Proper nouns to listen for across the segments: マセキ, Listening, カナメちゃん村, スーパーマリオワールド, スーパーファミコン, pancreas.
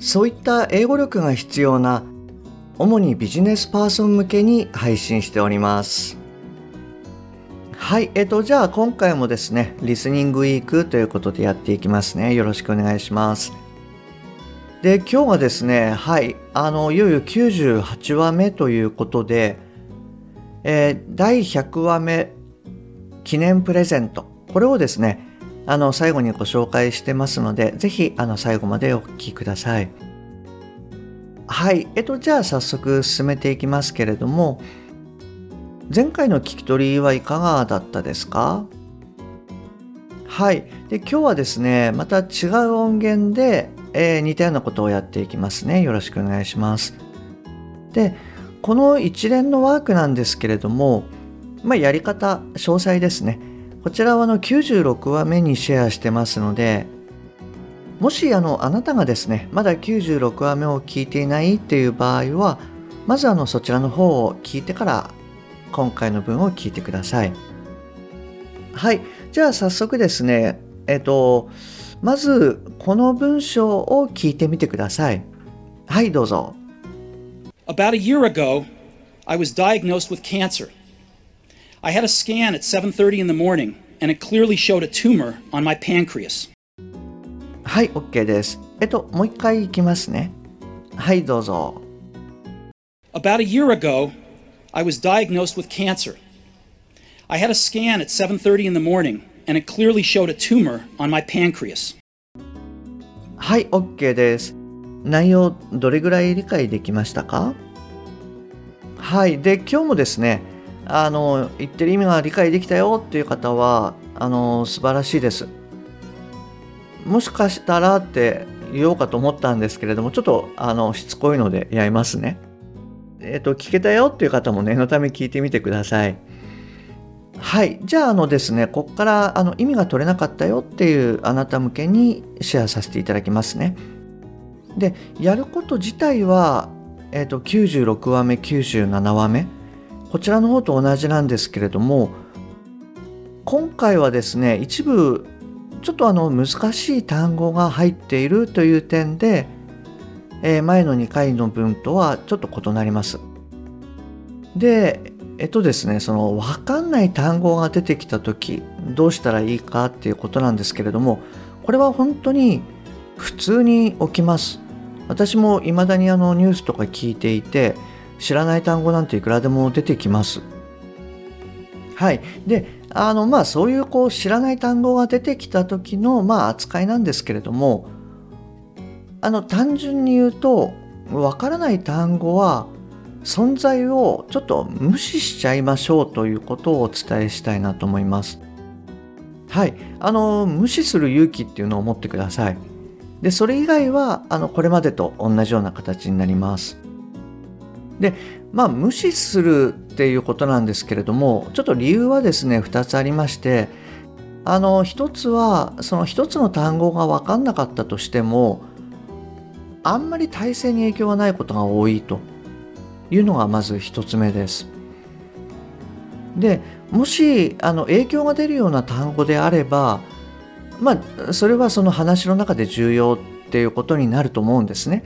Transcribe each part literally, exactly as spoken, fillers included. そういった英語力が必要な主にビジネスパーソン向けに配信しております。はい、えっとじゃあ今回もですね、リスニングウィークということでやっていきますね。よろしくお願いします。で、今日はですね、はい、あのいよいよきゅうじゅうはちわめということで、えー、だいひゃくわめ記念プレゼント、これをですね、あの最後にご紹介してますので、ぜひあの最後までお聞きください。はい、えっとじゃあ早速進めていきますけれども、前回の聞き取りはいかがだったですか？はい、で今日はですね、また違う音源で、えー、似たようなことをやっていきますね。よろしくお願いします。で、この一連のワークなんですけれども、まあ、やり方詳細ですね。こちらはのきゅうじゅうろくわめにシェアしてますので、もしあのあなたがですね、まだきゅうじゅうろくわめを聞いていないっていう場合は、まずあのそちらの方を聞いてから今回の文を聞いてください。はい、じゃあ早速ですね、えっとまずこの文章を聞いてみてください。はい、どうぞ。About a year ago, I was diagnosed with cancer.I had a scan at seven thirty in the morning, and it clearly showed a tumor on my pancreas. はい、OK です。えっと、もう一回いきますね。はい、どうぞ。About a year ago, I was diagnosed with cancer. I had a scan at seven thirty in the morning, and it clearly showed a tumor on my pancreas. はい、OK です。内容、どれぐらい理解できましたか？はい、で、今日もですね、あの言ってる意味が理解できたよっていう方はあの素晴らしいです。もしかしたらって言おうかと思ったんですけれども、ちょっとあのしつこいのでやりますね。えっと聞けたよっていう方も念のため聞いてみてください。はい、じゃああのですね、ここからあの意味が取れなかったよっていうあなた向けにシェアさせていただきますね。で、やること自体は、えっときゅうじゅうろくわめきゅうじゅうななわめこちらの方と同じなんですけれども、今回はですね、一部ちょっとあの難しい単語が入っているという点で、えー、前のにかいの文とはちょっと異なります。で、えっとですね、その分かんない単語が出てきた時どうしたらいいかっていうことなんですけれども、これは本当に普通に起きます。私も未だにあのニュースとか聞いていて、知らない単語なんていくらでも出てきます。はい。で、あの、まあ、そういうこう知らない単語が出てきた時の、まあ、扱いなんですけれども、あの、単純に言うと、わからない単語は、存在をちょっと無視しちゃいましょうということをお伝えしたいなと思います。はい。あの、無視する勇気っていうのを持ってください。で、それ以外は、あの、これまでと同じような形になります。で、まあ、無視するっていうことなんですけれども、ちょっと理由はですね、ふたつありまして、あのひとつはそのひとつの単語が分かんなかったとしてもあんまり体制に影響がないことが多いというのがまずひとつめです。で、もしあの影響が出るような単語であれば、まあ、それはその話の中で重要っていうことになると思うんですね。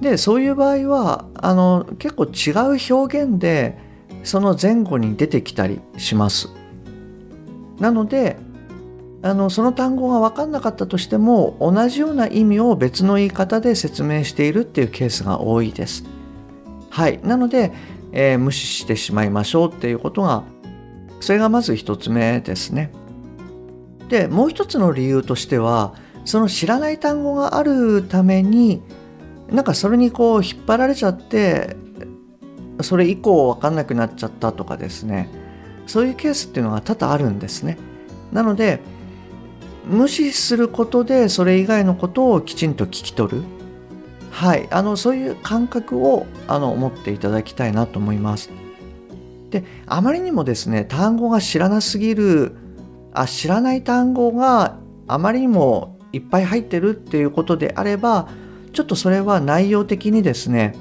で、そういう場合はあの結構違う表現でその前後に出てきたりします。なのであのその単語が分かんなかったとしても同じような意味を別の言い方で説明しているっていうケースが多いです。はい。なので、えー、無視してしまいましょうっていうことが、それがまず一つ目ですね。で、もう一つの理由としては、その知らない単語があるためになんかそれにこう引っ張られちゃって、それ以降分かんなくなっちゃったとかですね、そういうケースっていうのが多々あるんですね。なので無視することでそれ以外のことをきちんと聞き取る、はい、あのそういう感覚をあの持っていただきたいなと思います。で、あまりにもですね単語が知らなすぎるあ知らない単語があまりにもいっぱい入ってるっていうことであれば、ちょっとそれは内容的にですね、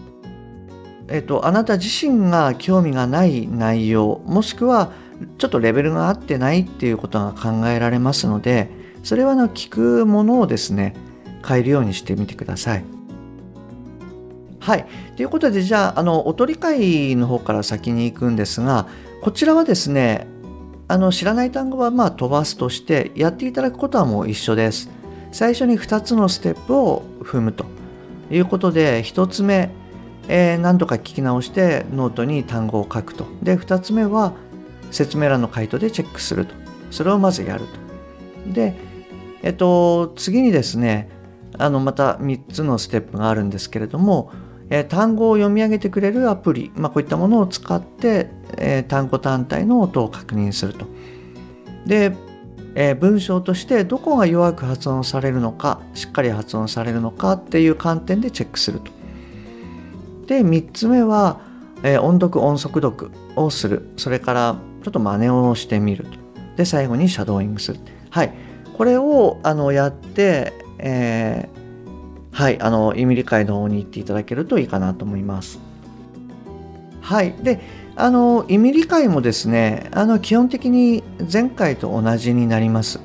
えっと、あなた自身が興味がない内容、もしくはちょっとレベルが合ってないっていうことが考えられますので、それはの聞くものをですね変えるようにしてみてください。はい、ということで、じゃあ、あのお取り会の方から先に行くんですが、こちらはですねあの知らない単語はまあ飛ばすとして、やっていただくことはもう一緒です。最初にふたつのステップを踏むということで、ひとつめ、えー、何度か聞き直してノートに単語を書くと。で、ふたつめは説明欄の回答でチェックすると。それをまずやると。で、えっと、次にですねあのまたみっつのステップがあるんですけれども、えー、単語を読み上げてくれるアプリ、まあ、こういったものを使って、えー、単語単体の音を確認すると。で、えー、文章としてどこが弱く発音されるのか、しっかり発音されるのかっていう観点でチェックすると。で、みっつめは、えー、音読音速読をする。それからちょっと真似をしてみると。で、最後にシャドーイングする。はい、これをあのやって、えーはい、あの意味理解の方に行っていただけるといいかなと思います。はい、で、あの意味理解もですね、あの基本的に前回と同じになります。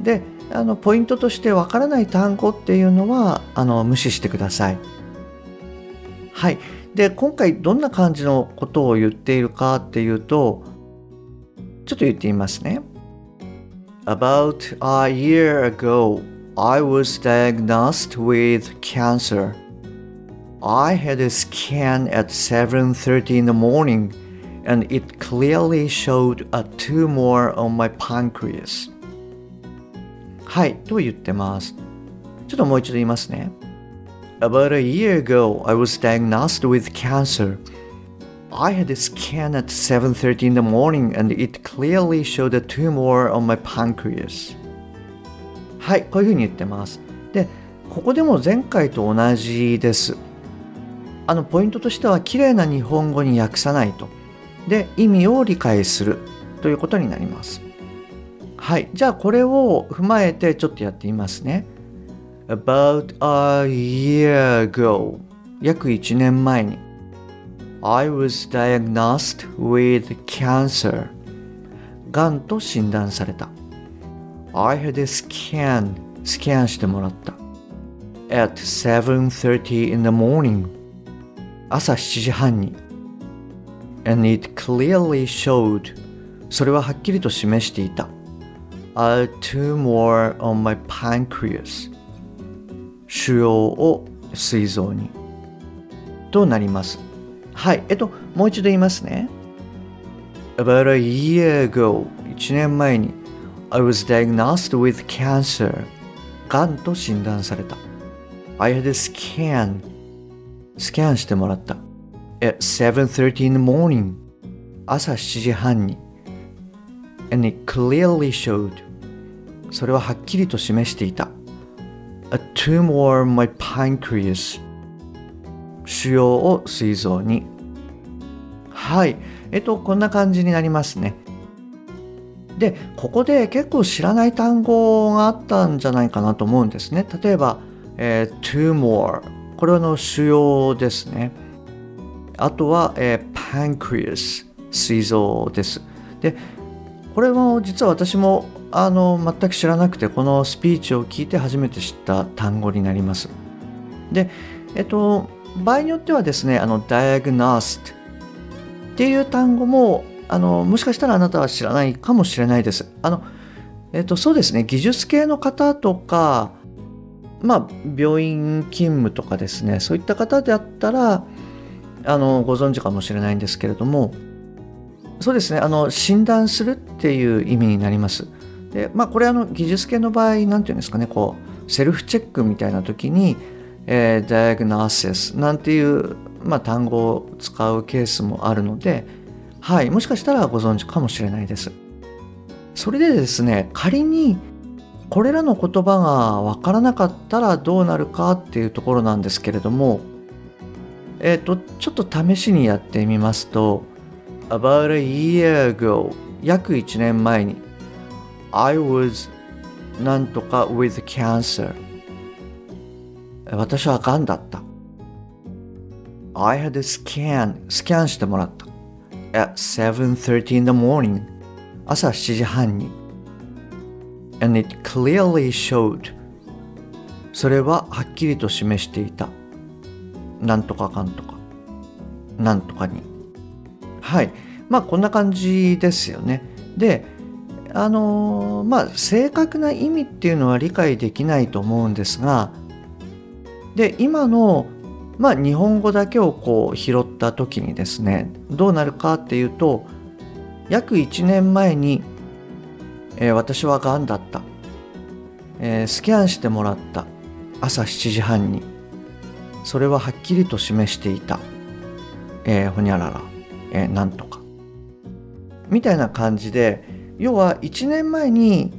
で、あのポイントとしてわからない単語っていうのはあの無視してください。はい、で、今回どんな感じのことを言っているかっていうと、ちょっと言ってみますね。About a year ago.I was diagnosed with cancer. I had a scan at seven thirty in the morning, and it clearly showed a tumor on my pancreas. はい、と言ってます。ちょっともう一度言いますね。About a year ago, I was diagnosed with cancer. I had a scan at seven thirty in the morning, and it clearly showed a tumor on my pancreas.はい、こういうふうに言ってます。で、ここでも前回と同じです。あのポイントとしては、綺麗な日本語に訳さないと。で、意味を理解するということになります。はい、じゃあこれを踏まえてちょっとやってみますね。About a year ago、約いちねんまえに。I was diagnosed with cancer。がんと診断された。I had a scan, スキャンしてもらった。At seven thirty in the morning, 朝しちじはんに。And it clearly showed, それははっきりと示していた。A tumor on my pancreas, 腫瘍を膵臓に。となります。はい、えっと、もう一度言いますね。About a year ago, いちねんまえに。I was diagnosed with cancer. がんと診断された。I had a scan. スキャンしてもらった。At seven thirty in the morning. 朝しちじはんに。And it clearly showed. それははっきりと示していた。A tumor on my pancreas. 腫瘍を膵臓に。はい。えっと、こんな感じになりますね。で、ここで結構知らない単語があったんじゃないかなと思うんですね。例えば、えー、tumor、これの腫瘍ですね。あとは、えー、pancreas、膵臓です。で、これも実は私もあの全く知らなくて、このスピーチを聞いて初めて知った単語になります。で、えっと、場合によってはですね、あの diagnosed っていう単語もあのもしかしたらあなたは知らないかもしれないです。あの、えっと、そうですね、技術系の方とか、まあ、病院勤務とかですね、そういった方であったらあのご存知かもしれないんですけれども、そうですね、あの診断するっていう意味になります。で、まあ、これあの技術系の場合、なんていうんですかね、こうセルフチェックみたいな時に、えー、diagnosis なんていう、まあ、単語を使うケースもあるので、はい、もしかしたらご存知かもしれないです。それでですね、仮にこれらの言葉が分からなかったらどうなるかっていうところなんですけれども、えっとちょっと試しにやってみますと、 About a year ago 約いちねんまえに I was なんとか with cancer 私はがんだった。 I had a scan スキャンしてもらった at seven thirty in the morning 朝しちじはんに and it clearly showed それははっきりと示していた。なんとかかんとかなんとかに、はい、まあこんな感じですよね。で、あのー、まあ正確な意味っていうのは理解できないと思うんですが、で今のまあ日本語だけをこう拾った時にですね、どうなるかっていうと、約いちねんまえに、えー、私はがんだった、えー、スキャンしてもらった朝しちじはんにそれははっきりと示していた、えー、ほにゃらら、えー、なんとかみたいな感じで、要はいちねんまえに、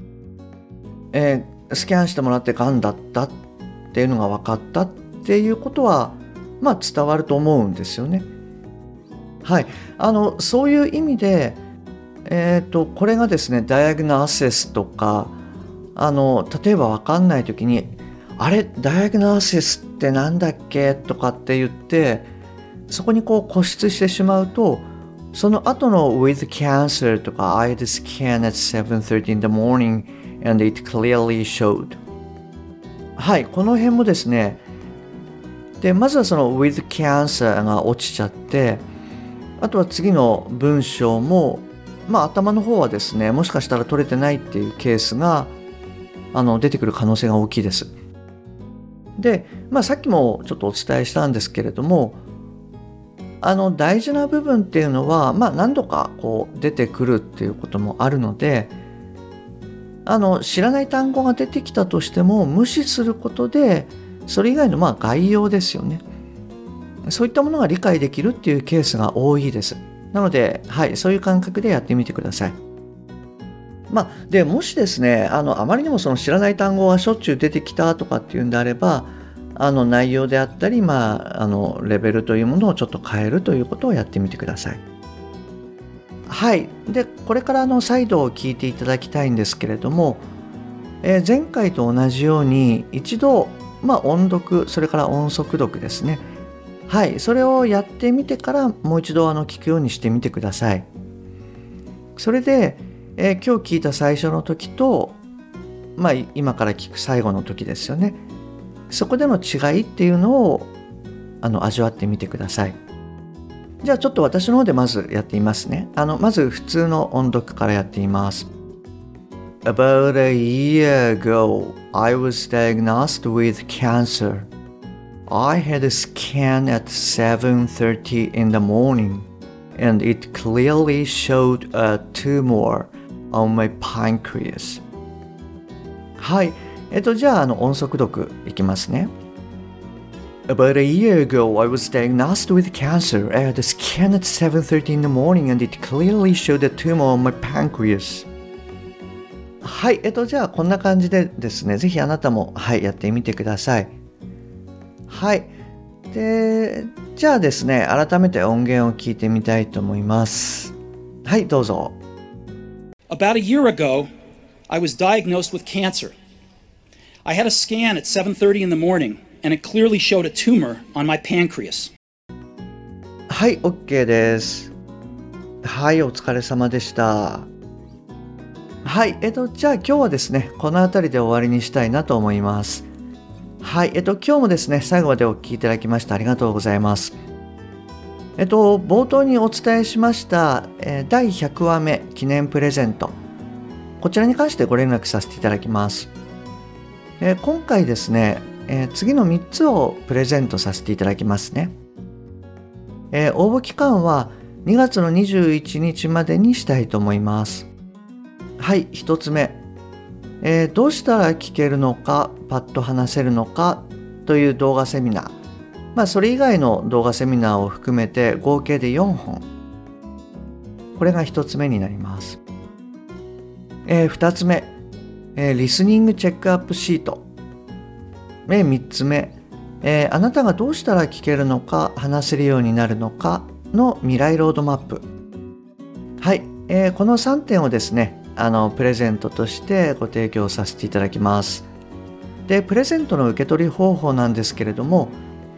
えー、スキャンしてもらってがんだったっていうのが分かったっていうことは、まあ、伝わると思うんですよね。はい、あのそういう意味で、えーと、これがですね、ダイアグノシスとか、あの例えば分かんないときにあれダイアグノシスってなんだっけとかって言ってそこにこう固執してしまうと、その後の with cancer とか I had a scan at seven thirty in the morning and it clearly showed はい、この辺もですね、でまずはその with cancer が落ちちゃって、あとは次の文章もまあ頭の方はですね、もしかしたら取れてないっていうケースがあの出てくる可能性が大きいです。で、まあ、さっきもちょっとお伝えしたんですけれども、あの大事な部分っていうのは、まあ、何度かこう出てくるっていうこともあるので、あの知らない単語が出てきたとしても無視することで、それ以外のまあ概要ですよね、そういったものが理解できるっていうケースが多いです。なので、はい、そういう感覚でやってみてください。まあ、でもしですね、あのあまりにもその知らない単語がしょっちゅう出てきたとかっていうんであれば、あの内容であったり、まあ、あのレベルというものをちょっと変えるということをやってみてください。はい、でこれからの再度聞いていただきたいんですけれども、えー、前回と同じように一度、まあ、音読、それから音速読ですね、はい、それをやってみてからもう一度あの聞くようにしてみてください。それでえー、今日聞いた最初の時と、まあ、今から聞く最後の時ですよね、そこでの違いっていうのをあの味わってみてください。じゃあちょっと私の方でまずやってみますね。あのまず普通の音読からやってみます。 About a year ago, I was diagnosed with cancer. I had a scan at seven thirty in the morning and it clearly showed a tumor on my pancreas. はい、えっと、じゃあ、あの音速読いきますね。About a year ago, I was diagnosed with cancer. I had a scan at seven thirty in the morning and it clearly showed a tumor on my pancreas. はい、えっと、じゃあ、こんな感じでですね、ぜひあなたも、はい、やってみてください。はい。で、じゃあですね、改めて音源を聞いてみたいと思います。はい、どうぞ。About a year ago, I was diagnosed with cancer. I had a scan at seven thirty in the morning, and it clearly showed a tumor on my pancreas. はい、OK です。はい、お疲れ様でした。はい、えっと、じゃあ今日はですね、この辺りで終わりにしたいなと思います。はい、えっと、今日もですね、最後までお聞きいただきましてありがとうございます。えっと、冒頭にお伝えしました、えー、第ひゃくわめ記念プレゼント、こちらに関してご連絡させていただきます。えー、今回ですね、えー、次のみっつをプレゼントさせていただきますね。えー、応募期間はにがつのにじゅういちにちまでにしたいと思います。はい、ひとつめ。えー、どうしたら聞けるのか、パッと話せるのかという動画セミナー、まあ、それ以外の動画セミナーを含めて合計でよんほん、これがひとつめになります。えー、ふたつめ、えー、リスニングチェックアップシート、えー、みっつめ、えー、あなたがどうしたら聞けるのか話せるようになるのかの未来ロードマップ。はい、えー、このさんてんをですね、あのプレゼントとしてご提供させていただきます。で、プレゼントの受け取り方法なんですけれども、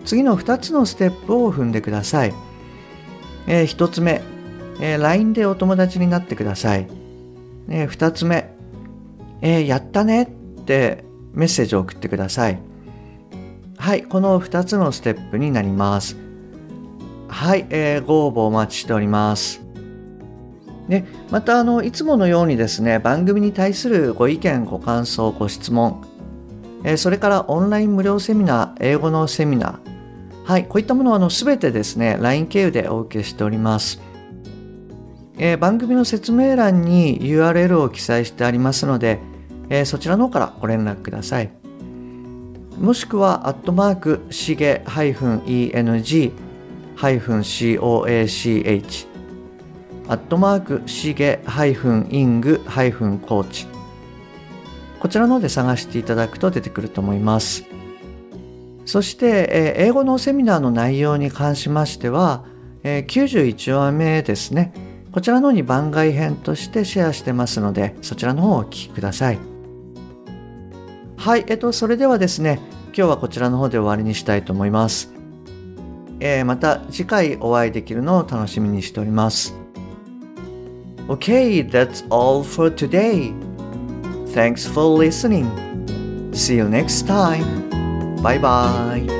次のふたつのステップを踏んでください。えー、ひとつめ、えー、ライン でお友達になってください。えー、ふたつめ、えー、やったねってメッセージを送ってください。はい、このふたつのステップになります。はい、えー、ご応募お待ちしております。で、またあのいつものようにですね、番組に対するご意見、ご感想、ご質問、えー、それからオンライン無料セミナー、英語のセミナー、はい、こういったものはすべてですね、ライン 経由でお受けしております。えー、番組の説明欄に ユーアールエル を記載してありますので、えー、そちらの方からご連絡ください。もしくはアットマークしげ -eng-coach アットマークしげ -ing-coach、 こちらの方で探していただくと出てくると思います。そして英語のセミナーの内容に関しましては、きゅうじゅういちわめですね、こちらの方に番外編としてシェアしてますので、そちらの方をお聞きください。はい、えっと、それではですね、今日はこちらの方で終わりにしたいと思います。えー、また次回お会いできるのを楽しみにしております。 Okay, that's all for today. Thanks for listening. See you next time. Bye bye.